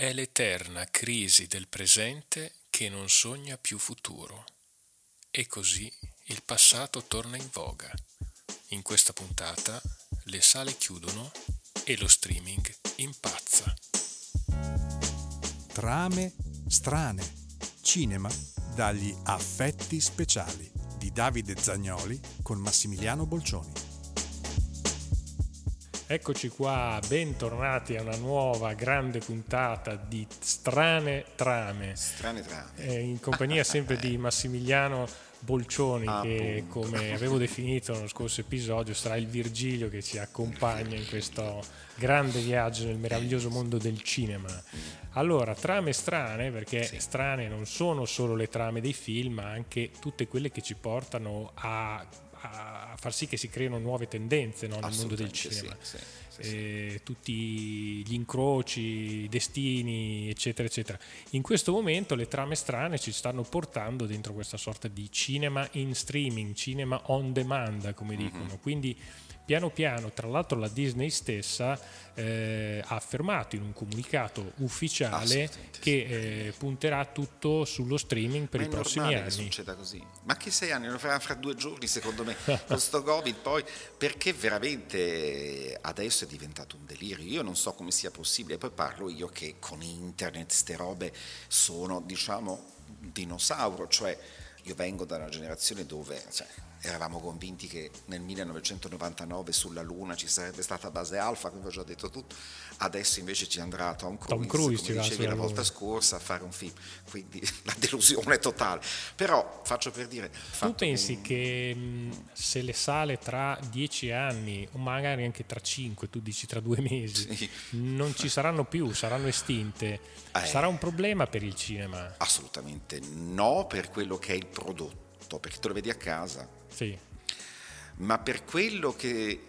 È l'eterna crisi del presente che non sogna più futuro. E così il passato torna in voga. In questa puntata le sale chiudono e lo streaming impazza. Trame strane. Cinema dagli affetti speciali di Davide Zagnoli con Massimiliano Bolcioni. Eccoci qua, bentornati a una nuova grande puntata di Strane Trame. Strane Trame. In compagnia sempre di Massimiliano Bolcioni, che come avevo definito nello scorso episodio sarà il Virgilio che ci accompagna in questo grande viaggio nel meraviglioso mondo del cinema. Allora, trame strane, perché strane non sono solo le trame dei film, ma anche tutte quelle che ci portano a far sì che si creino nuove tendenze, no, nel mondo del cinema. Sì. Tutti gli incroci, i destini, eccetera eccetera. In questo momento le trame strane ci stanno portando dentro questa sorta di cinema in streaming, cinema on demand, come dicono. Quindi piano piano, tra l'altro la Disney stessa ha affermato in un comunicato ufficiale che punterà tutto sullo streaming per i prossimi anni. Ma è normale che succeda così? Ma che 6 anni? Lo farà fra 2 giorni, secondo me, con sto Covid poi, perché veramente adesso è diventato un delirio. Io non so come sia possibile, poi parlo io che con internet ste robe sono, diciamo, un dinosauro, cioè io vengo da una generazione dove... eravamo convinti che nel 1999 sulla Luna ci sarebbe stata base alfa, come ho già detto tutto. Adesso invece ci andrà Tom Cruise come dicevi la volta scorsa, a fare un film, quindi la delusione è totale. Però faccio per dire, tu pensi che se le sale tra 10 anni o magari anche tra 5, tu dici tra 2 mesi non ci saranno più, saranno estinte, sarà un problema per il cinema? Assolutamente no, per quello che è il prodotto, perché te lo vedi a casa, ma per quello che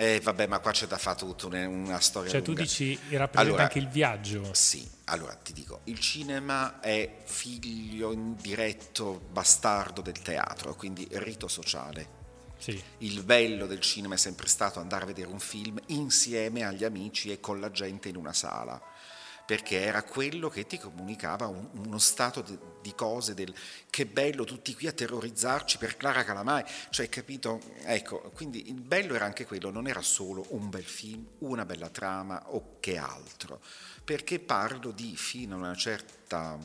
ma qua c'è da fare tutta una storia, cioè lunga. Tu dici rappresenta anche il viaggio. Allora ti dico, il cinema è figlio indiretto bastardo del teatro, quindi rito sociale. Il bello del cinema è sempre stato andare a vedere un film insieme agli amici e con la gente in una sala, perché era quello che ti comunicava uno stato di cose, del che bello, tutti qui a terrorizzarci per Clara Calamai, cioè, capito? Ecco, quindi il bello era anche quello, non era solo un bel film, una bella trama o che altro, perché parlo di fino a una certa,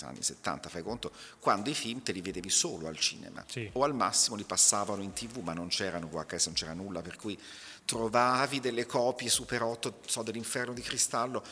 anni 70, fai conto, quando i film te li vedevi solo al cinema, o al massimo li passavano in TV, ma non c'erano VHS, non c'era nulla, per cui trovavi delle copie Super 8, dell'Inferno di Cristallo,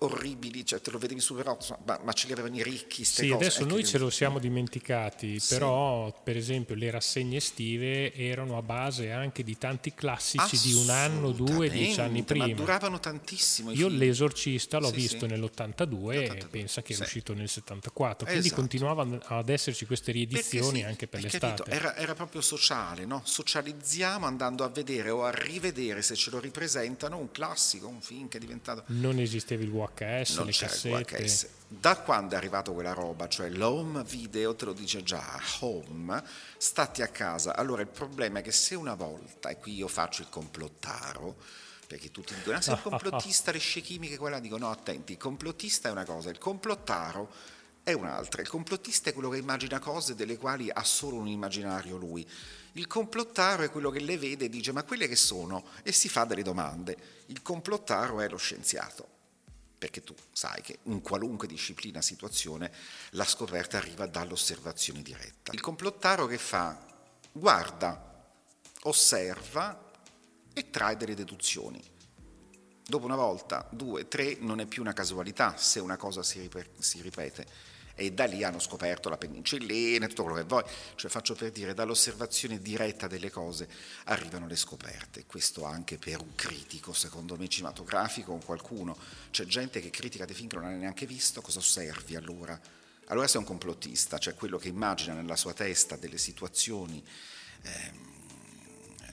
orribili, cioè te lo vedevi Super 8, ma ce li avevano i ricchi ste cose. Adesso noi ce lo siamo dimenticati, però per esempio le rassegne estive erano a base anche di tanti classici di 1 anno, 2, 10 anni prima, ma duravano tantissimo. Io l'Esorcista l'ho visto nell'82 e pensa che è uscito nel 74, quindi continuavano ad esserci queste riedizioni anche per l'estate. Era proprio sociale, no? Socializziamo andando a vedere o a rivedere, se ce lo ripresentano, un classico, un film che è diventato... Non esisteva il VHS, non le cassette. VHS. Da quando è arrivato quella roba, cioè l'home video te lo dice già, home, stati a casa. Allora il problema è che se una volta, e qui io faccio il complottaro, perché tutti dicono sei complottista, le scie chimiche, quella, dico no, attenti, il complottista è una cosa, il complottaro è un'altra. Il complottista è quello che immagina cose delle quali ha solo un immaginario lui. Il complottaro è quello che le vede e dice ma quelle che sono, e si fa delle domande. Il complottaro è lo scienziato, perché tu sai che in qualunque disciplina, situazione, la scoperta arriva dall'osservazione diretta. Il complottaro che fa? Guarda, osserva e trae delle deduzioni. Dopo una volta, 2, 3, non è più una casualità se una cosa si ripete. E da lì hanno scoperto la penicillina, tutto quello che vuoi. Cioè faccio per dire, dall'osservazione diretta delle cose arrivano le scoperte. Questo anche per un critico, secondo me, cinematografico o qualcuno. C'è gente che critica dei film che non ha neanche visto, cosa osservi allora? Allora sei un complottista, cioè quello che immagina nella sua testa delle situazioni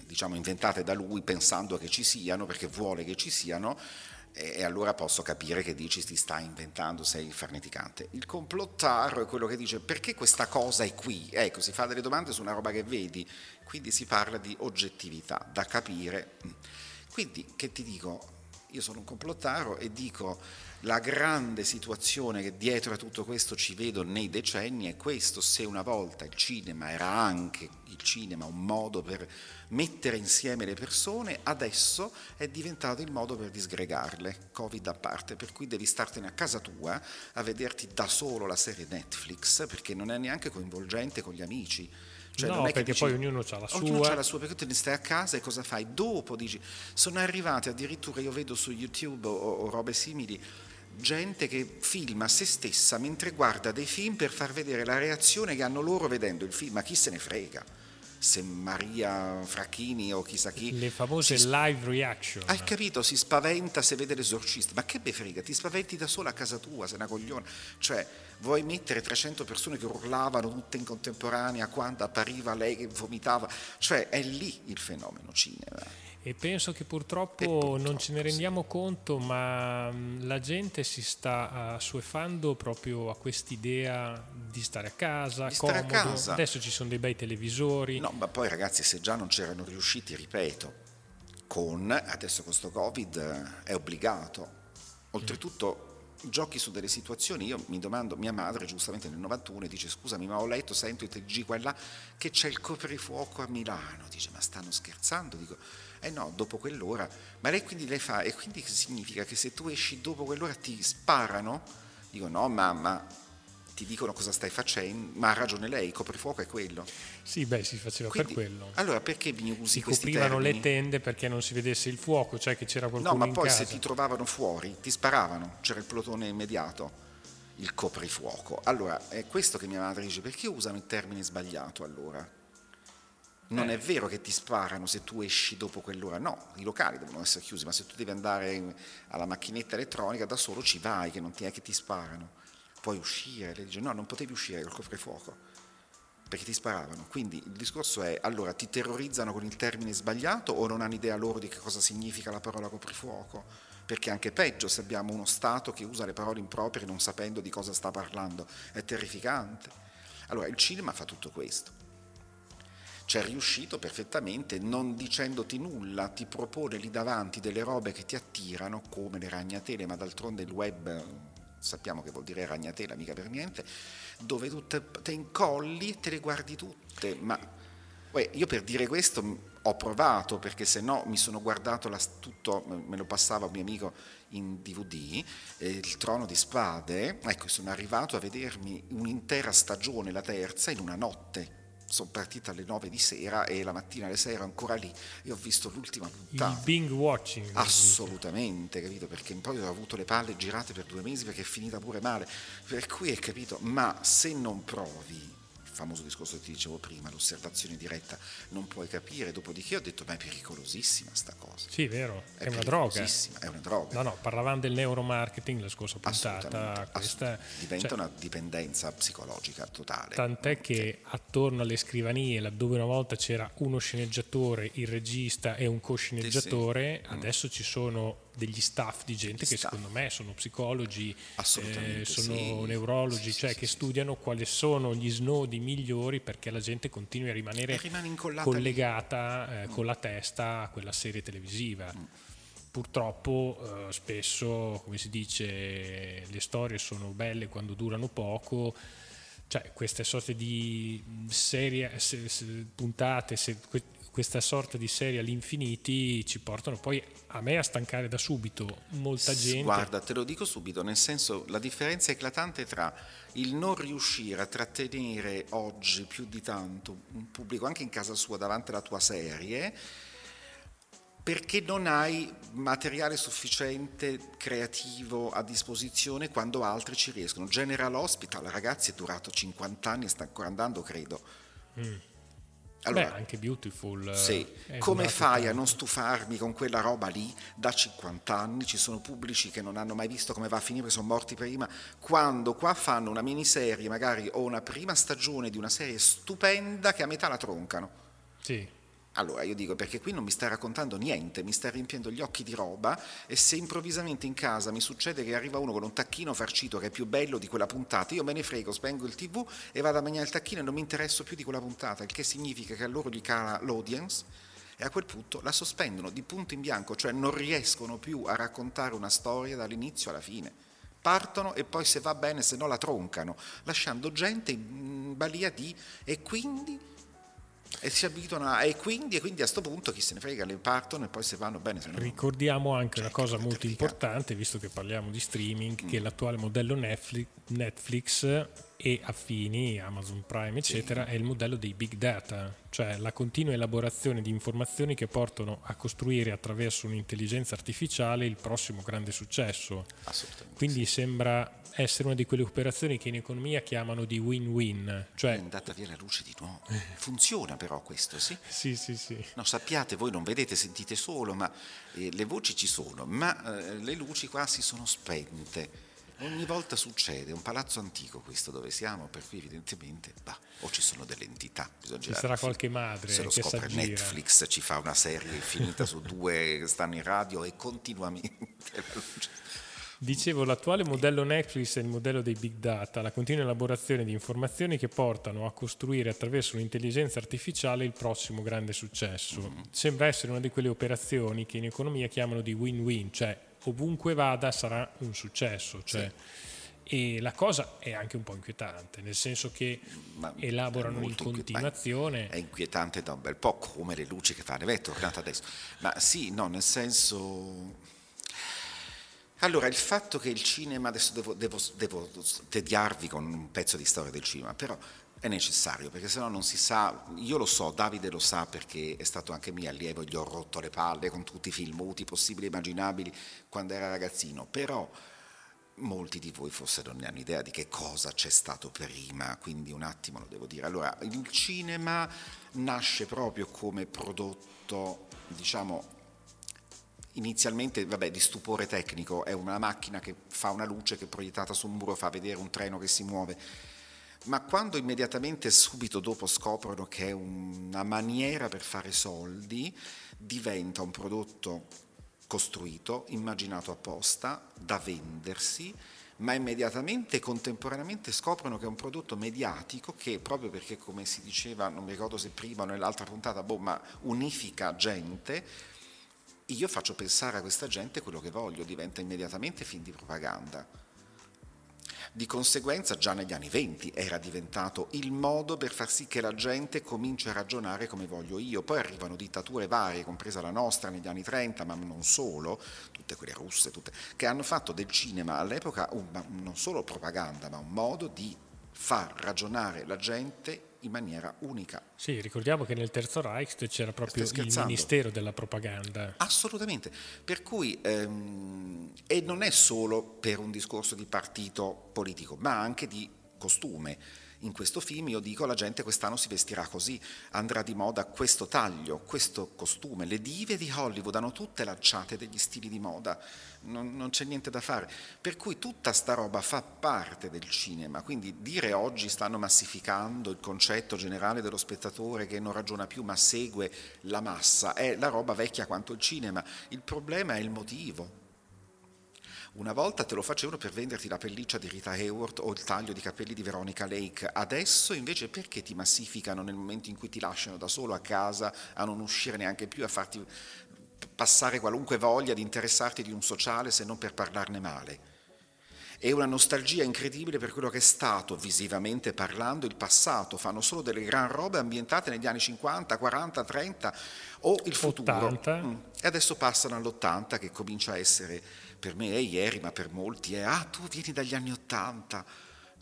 diciamo inventate da lui pensando che ci siano, perché vuole che ci siano, e allora posso capire che dici ti stai inventando, sei farneticante. Il complottaro è quello che dice perché questa cosa è qui, ecco, si fa delle domande su una roba che vedi, quindi si parla di oggettività da capire. Quindi che ti dico, io sono un complottaro e dico la grande situazione che dietro a tutto questo ci vedo nei decenni è questo: se una volta il cinema era anche il cinema, un modo per mettere insieme le persone, adesso è diventato il modo per disgregarle, Covid a parte, per cui devi startene a casa tua a vederti da solo la serie Netflix, perché non è neanche coinvolgente con gli amici. Cioè, no, non è perché che dici, poi ognuno ha la sua. Ognuno ha la sua, perché te ne stai a casa e cosa fai? Dopo dici, sono arrivate addirittura, io vedo su YouTube o robe simili, gente che filma se stessa mentre guarda dei film per far vedere la reazione che hanno loro vedendo il film, ma chi se ne frega? Se Maria Frachini o chissà chi, le famose live reaction, hai capito? Si spaventa se vede L'Esorcista, ma che befrega, ti spaventi da sola a casa tua, sei una cogliona. Cioè vuoi mettere 300 persone che urlavano tutte in contemporanea quando appariva lei che vomitava? Cioè è lì il fenomeno cinema, e penso che purtroppo non ce ne rendiamo conto, ma la gente si sta assuefando proprio a quest'idea di stare a casa, comodo. A casa. Adesso ci sono dei bei televisori. No, ma poi ragazzi, se già non c'erano riusciti, ripeto, adesso questo Covid è obbligato. Oltretutto giochi su delle situazioni, io mi domando, mia madre giustamente nel 91 dice scusami ma ho letto, sento i TG qua e là che c'è il coprifuoco a Milano, dice ma stanno scherzando? Dico eh no, dopo quell'ora, ma lei quindi le fa, e quindi significa che se tu esci dopo quell'ora ti sparano? Dico no mamma, ti dicono cosa stai facendo, ma ha ragione lei, il coprifuoco è quello. Sì, beh, si faceva quindi, per quello. Allora perché mi usi questi termini? Si coprivano le tende perché non si vedesse il fuoco, cioè che c'era qualcuno in casa. No, ma poi se ti trovavano fuori, ti sparavano, c'era il plotone immediato, il coprifuoco. Allora, è questo che mia madre dice, perché usano il termine sbagliato allora? Non è vero che ti sparano se tu esci dopo quell'ora, no, i locali devono essere chiusi, ma se tu devi andare alla macchinetta elettronica da solo ci vai, che non ti è che ti sparano. Puoi uscire, lei dice no, non potevi uscire col coprifuoco perché ti sparavano. Quindi il discorso è, allora ti terrorizzano con il termine sbagliato o non hanno idea loro di che cosa significa la parola coprifuoco? Perché anche peggio se abbiamo uno Stato che usa le parole improprie non sapendo di cosa sta parlando, è terrificante. Allora il cinema fa tutto questo, c'è riuscito perfettamente non dicendoti nulla, ti propone lì davanti delle robe che ti attirano come le ragnatele, ma d'altronde il web sappiamo che vuol dire ragnatela, mica per niente, dove tu te incolli e te le guardi tutte. Ma io per dire questo ho provato, perché se no mi sono guardato tutto, me lo passava un mio amico in DVD, Il Trono di Spade, ecco, sono arrivato a vedermi un'intera stagione, la terza, in una notte. Sono partita alle 9 di sera e la mattina alle 6 ero ancora lì e ho visto l'ultima puntata. Il binge watching. Assolutamente, capito? Perché poi ho avuto le palle girate per 2 mesi perché è finita pure male. Per cui hai capito, ma se non provi, il famoso discorso che ti dicevo prima, l'osservazione diretta, non puoi capire. Dopodiché ho detto, ma è pericolosissima sta cosa. Sì, vero, è una droga. È una droga. No, parlavamo del neuromarketing la scorsa puntata. Questa, diventa una dipendenza psicologica totale. Tant'è che attorno alle scrivanie, laddove una volta c'era uno sceneggiatore, il regista e un cosceneggiatore, sì. Adesso ci sono degli staff di gente che secondo me sono psicologi, sono neurologi, cioè che studiano quali sono gli snodi migliori perché la gente continui a rimanere collegata con la testa a quella serie televisiva. Purtroppo spesso, come si dice, le storie sono belle quando durano poco, cioè queste sorte di serie puntate, questa sorta di serie all'infiniti ci portano poi a me a stancare da subito molta gente. Guarda, te lo dico subito, nel senso la differenza è eclatante tra il non riuscire a trattenere oggi più di tanto un pubblico anche in casa sua davanti alla tua serie perché non hai materiale sufficiente creativo a disposizione quando altri ci riescono. General Hospital, ragazzi, è durato 50 anni e sta ancora andando, credo. Allora, beh, anche Beautiful. Sì. Come fai a non stufarmi con quella roba lì da 50 anni? Ci sono pubblici che non hanno mai visto come va a finire, sono morti prima, quando qua fanno una miniserie magari o una prima stagione di una serie stupenda che a metà la troncano. Sì. Allora io dico, perché qui non mi stai raccontando niente, mi stai riempiendo gli occhi di roba, e se improvvisamente in casa mi succede che arriva uno con un tacchino farcito che è più bello di quella puntata, io me ne frego, spengo il TV e vado a mangiare il tacchino e non mi interesso più di quella puntata, il che significa che a loro gli cala l'audience e a quel punto la sospendono di punto in bianco, cioè non riescono più a raccontare una storia dall'inizio alla fine. Partono e poi se va bene, se no la troncano, lasciando gente in balia di e si abituano a e quindi a sto punto chi se ne frega, le partono e poi se vanno bene se no. Ricordiamo anche una cosa molto importante, visto che parliamo di streaming, che l'attuale modello Netflix e affini, Amazon Prime eccetera, è il modello dei big data, cioè la continua elaborazione di informazioni che portano a costruire attraverso un'intelligenza artificiale il prossimo grande successo. Assolutamente. Quindi sembra essere una di quelle operazioni che in economia chiamano di win-win, cioè è andata via la luce di nuovo, funziona però questo, sì. No, sappiate, voi non vedete, sentite solo, ma le voci ci sono, ma le luci qua si sono spente. Ogni volta succede, è un palazzo antico questo dove siamo, per cui evidentemente o ci sono delle entità, bisogna girare. Ci sarà qualche madre se lo che scopre s'aggira. Netflix ci fa una serie infinita su due che stanno in radio e continuamente. Dicevo, l'attuale modello Netflix è il modello dei big data, la continua elaborazione di informazioni che portano a costruire attraverso l'intelligenza artificiale il prossimo grande successo. Sembra essere una di quelle operazioni che in economia chiamano di win-win, cioè ovunque vada sarà un successo, cioè E la cosa è anche un po' inquietante, nel senso che elaborano in continuazione. È inquietante da un bel po', come le luci che fa, ne è tornata adesso, ma sì, no, nel senso. Allora, il fatto che il cinema, adesso devo tediarvi con un pezzo di storia del cinema, però è necessario, perché sennò non si sa, io lo so, Davide lo sa perché è stato anche mio allievo e gli ho rotto le palle con tutti i film muti possibili e immaginabili quando era ragazzino, però molti di voi forse non hanno idea di che cosa c'è stato prima, quindi un attimo lo devo dire. Allora, il cinema nasce proprio come prodotto, diciamo, inizialmente di stupore tecnico, è una macchina che fa una luce che proiettata su un muro fa vedere un treno che si muove, ma quando immediatamente subito dopo scoprono che è una maniera per fare soldi, diventa un prodotto costruito, immaginato apposta, da vendersi, ma immediatamente, contemporaneamente scoprono che è un prodotto mediatico che, proprio perché, come si diceva, non mi ricordo se prima o nell'altra puntata, ma unifica gente. Io faccio pensare a questa gente quello che voglio, diventa immediatamente film di propaganda. Di conseguenza già negli anni 20 era diventato il modo per far sì che la gente cominci a ragionare come voglio io. Poi arrivano dittature varie, compresa la nostra negli anni 30, ma non solo, tutte quelle russe, che hanno fatto del cinema all'epoca non solo propaganda, ma un modo di far ragionare la gente in maniera unica. Sì, ricordiamo che nel Terzo Reich c'era proprio il Ministero della Propaganda. Assolutamente, per cui e non è solo per un discorso di partito politico, ma anche di costume. In questo film io dico la gente quest'anno si vestirà così, andrà di moda questo taglio, questo costume. Le dive di Hollywood hanno tutte lanciate degli stili di moda, non c'è niente da fare. Per cui tutta sta roba fa parte del cinema, quindi dire oggi stanno massificando il concetto generale dello spettatore che non ragiona più ma segue la massa, è la roba vecchia quanto il cinema. Il problema è il motivo. Una volta te lo facevano per venderti la pelliccia di Rita Hayworth o il taglio di capelli di Veronica Lake, adesso invece perché ti massificano nel momento in cui ti lasciano da solo a casa a non uscire neanche più, a farti passare qualunque voglia di interessarti di un sociale se non per parlarne male? È una nostalgia incredibile per quello che è stato, visivamente parlando, il passato. Fanno solo delle gran robe ambientate negli anni 50, 40, 30 o il futuro. 80. E adesso passano all'80 che comincia a essere, per me è ieri, ma per molti è tu vieni dagli anni 80.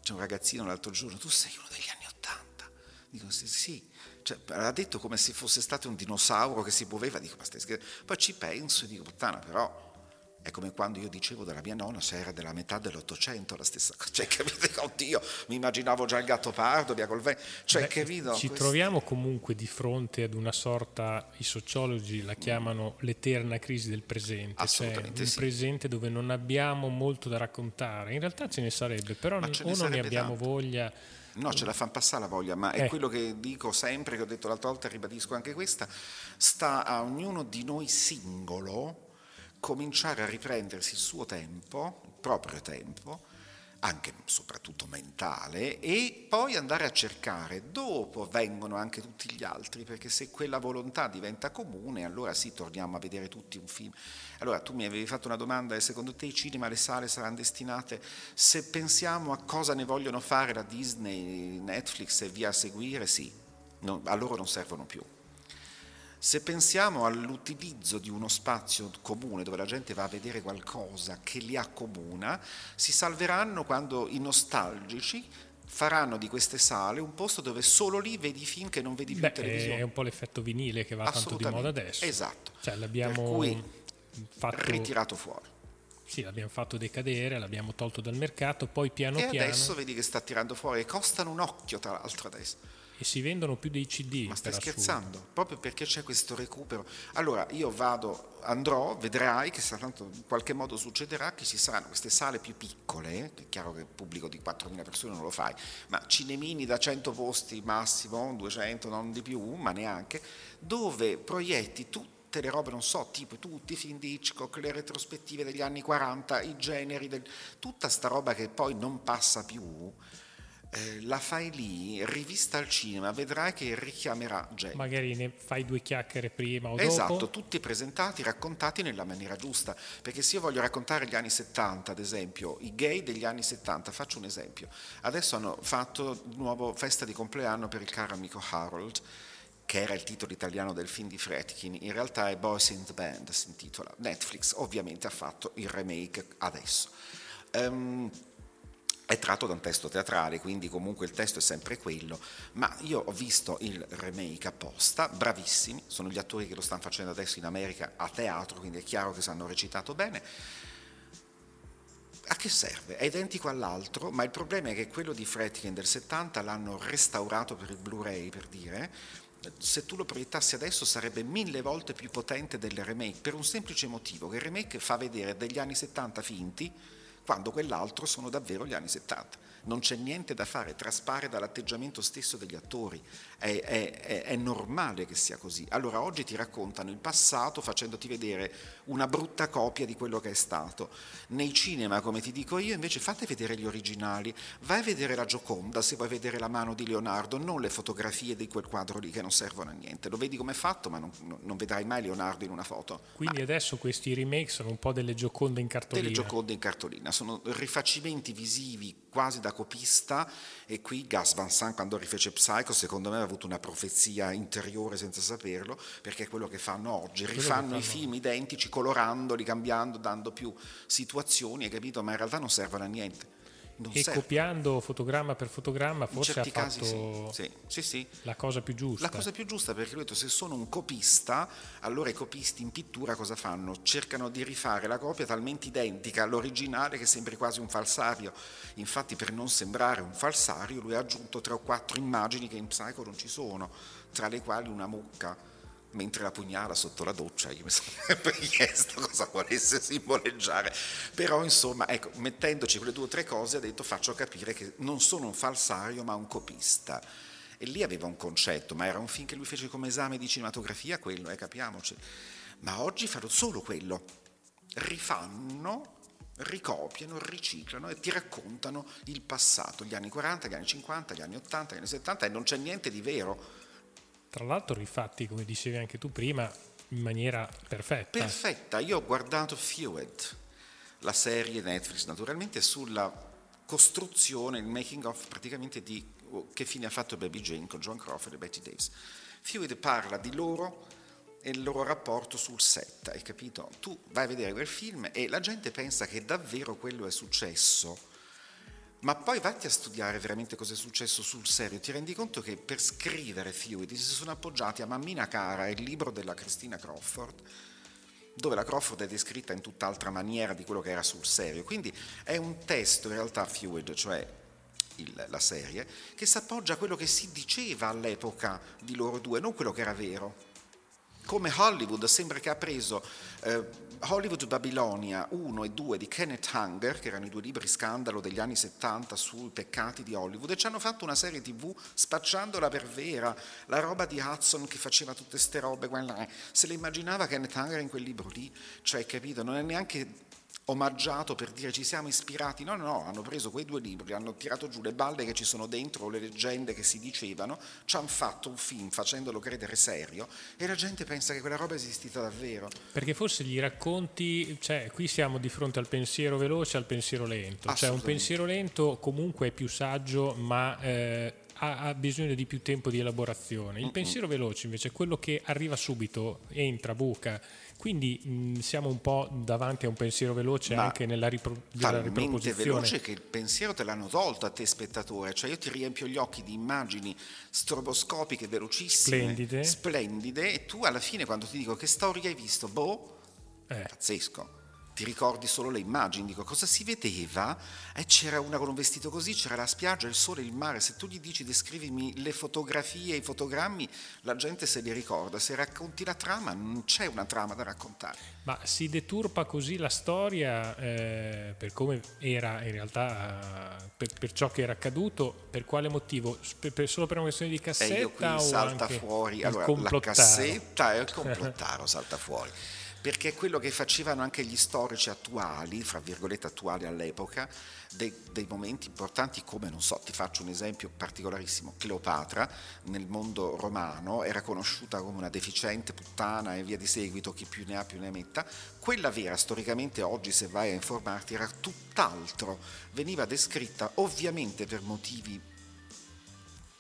C'è un ragazzino l'altro giorno, tu sei uno degli anni 80. Dico sì. Cioè, l'ha detto come se fosse stato un dinosauro che si muoveva, dico ma stai scherzando. Poi ci penso e dico puttana però. È come quando io dicevo della mia nonna, se era della metà dell'800, la stessa cosa. Cioè, capite? Oddio, mi immaginavo già il Gattopardo, via col vento. Cioè, capito? Ci troviamo comunque di fronte ad una sorta, i sociologi la chiamano l'eterna crisi del presente. Assolutamente, cioè, un presente dove non abbiamo molto da raccontare. In realtà ce ne sarebbe, però non ne abbiamo voglia. No, ce la fanno passare la voglia, ma è quello che dico sempre, che ho detto l'altra volta e ribadisco anche questa, sta a ognuno di noi singolo cominciare a riprendersi il suo tempo, il proprio tempo, anche soprattutto mentale, e poi andare a cercare, dopo vengono anche tutti gli altri, perché se quella volontà diventa comune, allora sì, torniamo a vedere tutti un film. Allora tu mi avevi fatto una domanda, secondo te i cinema, le sale saranno destinate, se pensiamo a cosa ne vogliono fare la Disney, Netflix e via a seguire, sì, non, a loro non servono più. Se pensiamo all'utilizzo di uno spazio comune dove la gente va a vedere qualcosa che li accomuna, si salveranno quando i nostalgici faranno di queste sale un posto dove solo lì vedi film che non vedi più in televisione. È un po' l'effetto vinile che va tanto di moda adesso. Esatto. Cioè, l'abbiamo ritirato fuori. Sì, l'abbiamo fatto decadere, l'abbiamo tolto dal mercato, poi piano piano... E adesso vedi che sta tirando fuori, e costano un occhio tra l'altro adesso. E si vendono più dei CD. Ma stai scherzando? Assurdo. Proprio perché c'è questo recupero. Allora io andrò, vedrai che tanto in qualche modo succederà che ci saranno queste sale più piccole, è chiaro che il pubblico di 4.000 persone non lo fai, ma cinemini da 100 posti massimo, 200, non di più, ma neanche, dove proietti tutte le robe, non so, tipo tutti i film di Hitchcock, le retrospettive degli anni 40, i generi, tutta sta roba che poi non passa più. La fai lì, rivista al cinema, vedrai che richiamerà gente. Magari ne fai due chiacchiere prima o dopo. Esatto, tutti presentati, raccontati nella maniera giusta, perché se io voglio raccontare gli anni 70, ad esempio, i gay degli anni 70, faccio un esempio. Adesso hanno fatto di nuovo festa di compleanno per il caro amico Harold, che era il titolo italiano del film di Friedkin, in realtà è Boys in the Band, si intitola. Netflix ovviamente ha fatto il remake adesso. È tratto da un testo teatrale, quindi comunque il testo è sempre quello, ma io ho visto il remake apposta, bravissimi, sono gli attori che lo stanno facendo adesso in America a teatro, quindi è chiaro che si hanno recitato bene. A che serve? È identico all'altro, ma il problema è che quello di Friedkin del 70 l'hanno restaurato per il Blu-ray, per dire, se tu lo proiettassi adesso sarebbe 1000 volte più potente del remake, per un semplice motivo, che il remake fa vedere degli anni 70 finti, quando quell'altro sono davvero gli anni 70. Non c'è niente da fare, traspare dall'atteggiamento stesso degli attori, è normale che sia così. Allora oggi ti raccontano il passato facendoti vedere una brutta copia di quello che è stato. Nei cinema, come ti dico io, invece fate vedere gli originali, vai a vedere la Gioconda se vuoi vedere la mano di Leonardo, non le fotografie di quel quadro lì che non servono a niente, lo vedi com'è fatto ma non vedrai mai Leonardo in una foto. Quindi adesso questi remake sono un po' delle Gioconde in cartolina. Delle Gioconde in cartolina. Sono rifacimenti visivi quasi da copista, e qui Gus Van Sant, quando rifece Psycho, secondo me ha avuto una profezia interiore senza saperlo, perché è quello che fanno oggi, rifanno i film identici colorandoli, cambiando, dando più situazioni, hai capito? Ma in realtà non servono a niente. Copiando fotogramma per fotogramma, forse ha fatto la cosa più giusta. La cosa più giusta, perché ho detto, se sono un copista, allora i copisti in pittura cosa fanno? Cercano di rifare la copia talmente identica all'originale che sembri quasi un falsario. Infatti, per non sembrare un falsario, lui ha aggiunto 3 o 4 immagini che in Psycho non ci sono, tra le quali una mucca mentre la pugnala sotto la doccia. Io mi sono sempre chiesto cosa volesse simboleggiare, però insomma, ecco, mettendoci quelle 2 o 3 cose ha detto faccio capire che non sono un falsario ma un copista, e lì aveva un concetto, ma era un film che lui fece come esame di cinematografia, quello, capiamoci, ma oggi fanno solo quello, rifanno, ricopiano, riciclano e ti raccontano il passato, gli anni 40, gli anni 50, gli anni 80, gli anni 70, e non c'è niente di vero. Tra l'altro rifatti, come dicevi anche tu prima, in maniera perfetta. Perfetta. Io ho guardato Feud, la serie Netflix, naturalmente, sulla costruzione, il making of praticamente di che fine ha fatto Baby Jane con Joan Crawford e Betty Davis. Feud parla di loro e il loro rapporto sul set, hai capito? Tu vai a vedere quel film e la gente pensa che davvero quello è successo, ma poi vatti a studiare veramente cosa è successo sul serio, ti rendi conto che per scrivere Feud si sono appoggiati a Mammina Cara, il libro della Christina Crawford, dove la Crawford è descritta in tutt'altra maniera di quello che era sul serio. Quindi è un testo in realtà Feud, cioè la serie, che si appoggia a quello che si diceva all'epoca di loro due, non quello che era vero. Come Hollywood, sembra che ha preso Hollywood Babilonia 1 e 2 di Kenneth Hunger, che erano i 2 libri scandalo degli anni 70 sui peccati di Hollywood, e ci hanno fatto una serie TV spacciandola per vera, la roba di Hudson che faceva tutte ste robe, se le immaginava Kenneth Hunger in quel libro lì, cioè, capito, non è neanche omaggiato per dire ci siamo ispirati, no, hanno preso quei due libri, hanno tirato giù le balle che ci sono dentro, le leggende che si dicevano, ci hanno fatto un film facendolo credere serio e la gente pensa che quella roba è esistita davvero. Perché forse gli racconti, cioè qui siamo di fronte al pensiero veloce e al pensiero lento, cioè un pensiero lento comunque è più saggio ma ha bisogno di più tempo di elaborazione. Il pensiero veloce invece è quello che arriva subito, entra, buca. Quindi siamo un po' davanti a un pensiero veloce, ma anche nella riproposizione. Talmente veloce che il pensiero te l'hanno tolto a te spettatore, cioè io ti riempio gli occhi di immagini stroboscopiche, velocissime, splendide e tu alla fine quando ti dico che storia hai visto, pazzesco. Ti ricordi solo le immagini, dico cosa si vedeva? C'era una con un vestito così, c'era la spiaggia, il sole, il mare. Se tu gli dici descrivimi le fotografie, i fotogrammi, la gente se li ricorda. Se racconti la trama, non c'è una trama da raccontare. Ma si deturpa così la storia per come era in realtà, per ciò che era accaduto, per quale motivo? Solo per una questione di cassetta? Io qui salta fuori, allora, la cassetta e il complottaro salta fuori. Perché è quello che facevano anche gli storici attuali, fra virgolette attuali all'epoca, dei momenti importanti come, non so, ti faccio un esempio particolarissimo, Cleopatra nel mondo romano era conosciuta come una deficiente, puttana e via di seguito, chi più ne ha più ne metta. Quella vera, storicamente oggi se vai a informarti, era tutt'altro, veniva descritta ovviamente per motivi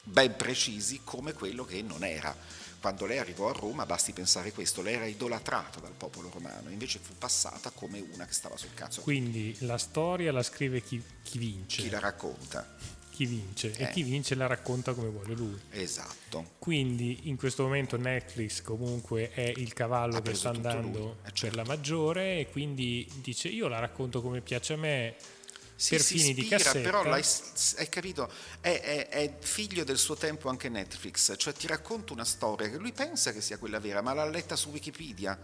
ben precisi come quello che non era. Quando lei arrivò a Roma, basti pensare questo, lei era idolatrata dal popolo romano, invece fu passata come una che stava sul cazzo. Quindi la storia la scrive chi vince. Chi la racconta. Chi vince. E chi vince la racconta come vuole lui. Esatto. Quindi in questo momento Netflix comunque è il cavallo che sta andando per la maggiore e quindi dice io la racconto come piace a me. Sì, per si fini ispira, di cassetta. Però hai capito, è figlio del suo tempo anche Netflix, cioè ti racconto una storia che lui pensa che sia quella vera, ma l'ha letta su Wikipedia,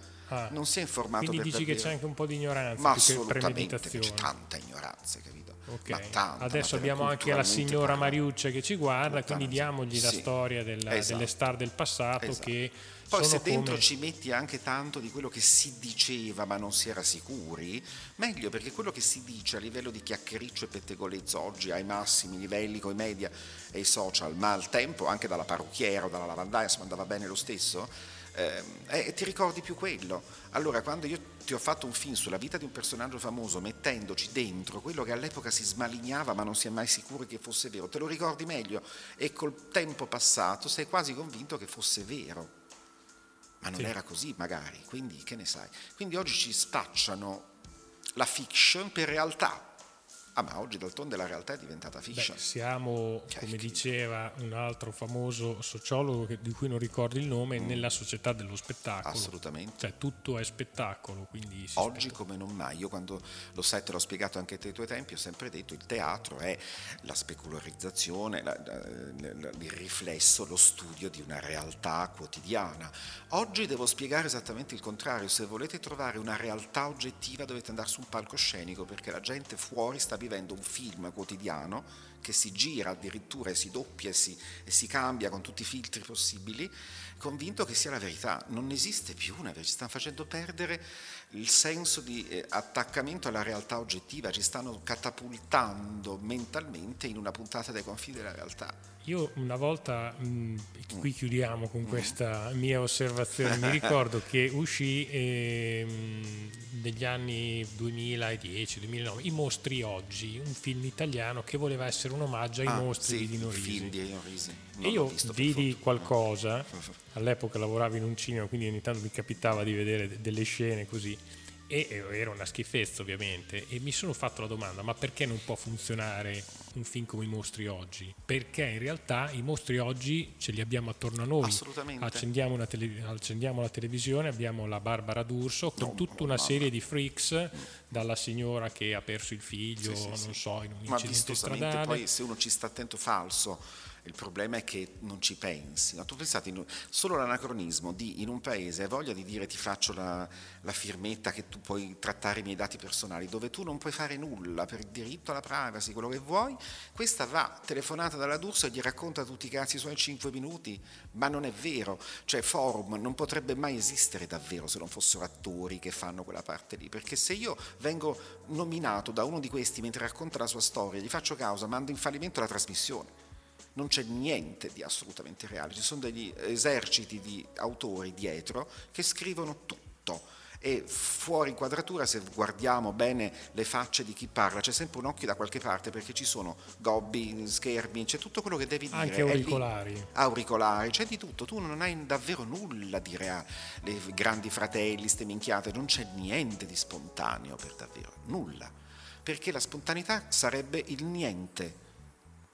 non si è informato. Quindi dici davvero. Che c'è anche un po' di ignoranza, ma assolutamente, c'è tanta ignoranza, capito? Okay. Ma tanta, adesso ma abbiamo anche la signora Mariuccia che ci guarda, quindi diamogli la storia delle star del passato che poi sono, se dentro ci metti anche tanto di quello che si diceva ma non si era sicuri, meglio, perché quello che si dice a livello di chiacchiericcio e pettegolezzo oggi ai massimi livelli coi media e i social, ma al tempo anche dalla parrucchiera o dalla lavandaia, insomma andava bene lo stesso, ti ricordi più quello. Allora quando io ti ho fatto un film sulla vita di un personaggio famoso mettendoci dentro quello che all'epoca si smalignava ma non si è mai sicuri che fosse vero, te lo ricordi meglio e col tempo passato sei quasi convinto che fosse vero, ma non era così magari, quindi che ne sai. Quindi oggi ci spacciano la fiction per realtà, ma oggi d'altronde la realtà è diventata fiction. Siamo, come diceva un altro famoso sociologo di cui non ricordo il nome, nella società dello spettacolo. Assolutamente. Cioè tutto è spettacolo, quindi oggi come non mai. Io quando lo sai, te l'ho spiegato anche ai tuoi tempi, ho sempre detto il teatro è la specularizzazione, il riflesso, lo studio di una realtà quotidiana. Oggi devo spiegare esattamente il contrario. Se volete trovare una realtà oggettiva dovete andare su un palcoscenico, perché la gente fuori sta vivendo un film quotidiano che si gira addirittura e si doppia e si cambia con tutti i filtri possibili, convinto che sia la verità. Non esiste più una verità, ci stanno facendo perdere il senso di attaccamento alla realtà oggettiva, ci stanno catapultando mentalmente in una puntata dai confini della realtà. Io una volta, qui chiudiamo con questa mia osservazione, mi ricordo che uscì negli anni 2010-2009 I Mostri Oggi, un film italiano che voleva essere un omaggio ai mostri di Dino Risi. E io vidi qualcosa, all'epoca lavoravo in un cinema, quindi ogni tanto mi capitava di vedere delle scene così, e era una schifezza ovviamente, e mi sono fatto la domanda: ma perché non può funzionare un film come I Mostri Oggi? Perché in realtà i mostri oggi ce li abbiamo attorno a noi. Assolutamente. Accendiamo la televisione, abbiamo la Barbara D'Urso con tutta una serie di freaks, dalla signora che ha perso il figlio, in un incidente stradale. Poi se uno ci sta attento, falso, Il problema è che non ci pensi. No, tu pensate, solo l'anacronismo di in un paese ha voglia di dire ti faccio la firmetta che tu puoi trattare i miei dati personali, dove tu non puoi fare nulla per il diritto alla privacy, quello che vuoi. Questa va telefonata dalla D'Urso e gli racconta tutti i cazzi suoi in 5 minuti, ma non è vero. Cioè Forum non potrebbe mai esistere davvero se non fossero attori che fanno quella parte lì, perché se io vengo nominato da uno di questi mentre racconta la sua storia, gli faccio causa, mando in fallimento la trasmissione. Non c'è niente di assolutamente reale, ci sono degli eserciti di autori dietro che scrivono tutto e fuori inquadratura, se guardiamo bene le facce di chi parla, c'è sempre un occhio da qualche parte, perché ci sono gobbi, schermi, c'è tutto quello che devi dire. Anche auricolari, c'è di tutto, tu non hai davvero nulla di reale. Le Grandi Fratelli, ste minchiate, non c'è niente di spontaneo per davvero, nulla, perché la spontaneità sarebbe il niente.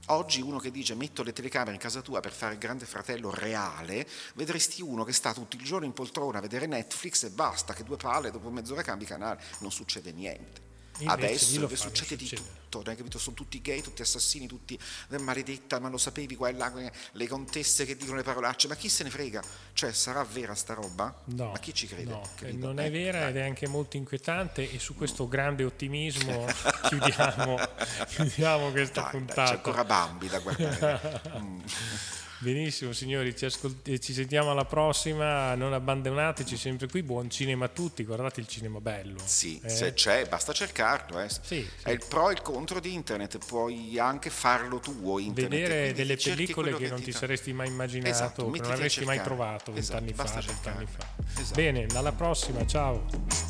Oggi uno che dice metto le telecamere in casa tua per fare il Grande Fratello reale, vedresti uno che sta tutto il giorno in poltrona a vedere Netflix e basta, che due palle, dopo mezz'ora cambi canale, non succede niente. Adesso succede di tutto, hai capito? Sono tutti gay, tutti assassini, tutti maledetta, ma lo sapevi, qua e là, le contesse che dicono le parolacce, ma chi se ne frega? Cioè sarà vera sta roba? No, ma chi ci crede? No, non è vera, dai. Ed è anche molto inquietante, e su questo grande ottimismo chiudiamo questa puntata. C'è ancora Bambi da guardare. Benissimo signori, ci sentiamo alla prossima, non abbandonateci sempre qui, buon cinema a tutti, guardate il cinema bello. Sì, se c'è, basta cercarlo. Sì, è il pro e il contro di internet, puoi anche farlo tuo internet. Vedere delle pellicole che non ti saresti mai immaginato, esatto, che non avresti mai trovato 20 anni fa. Basta cercare. Bene, alla prossima, ciao.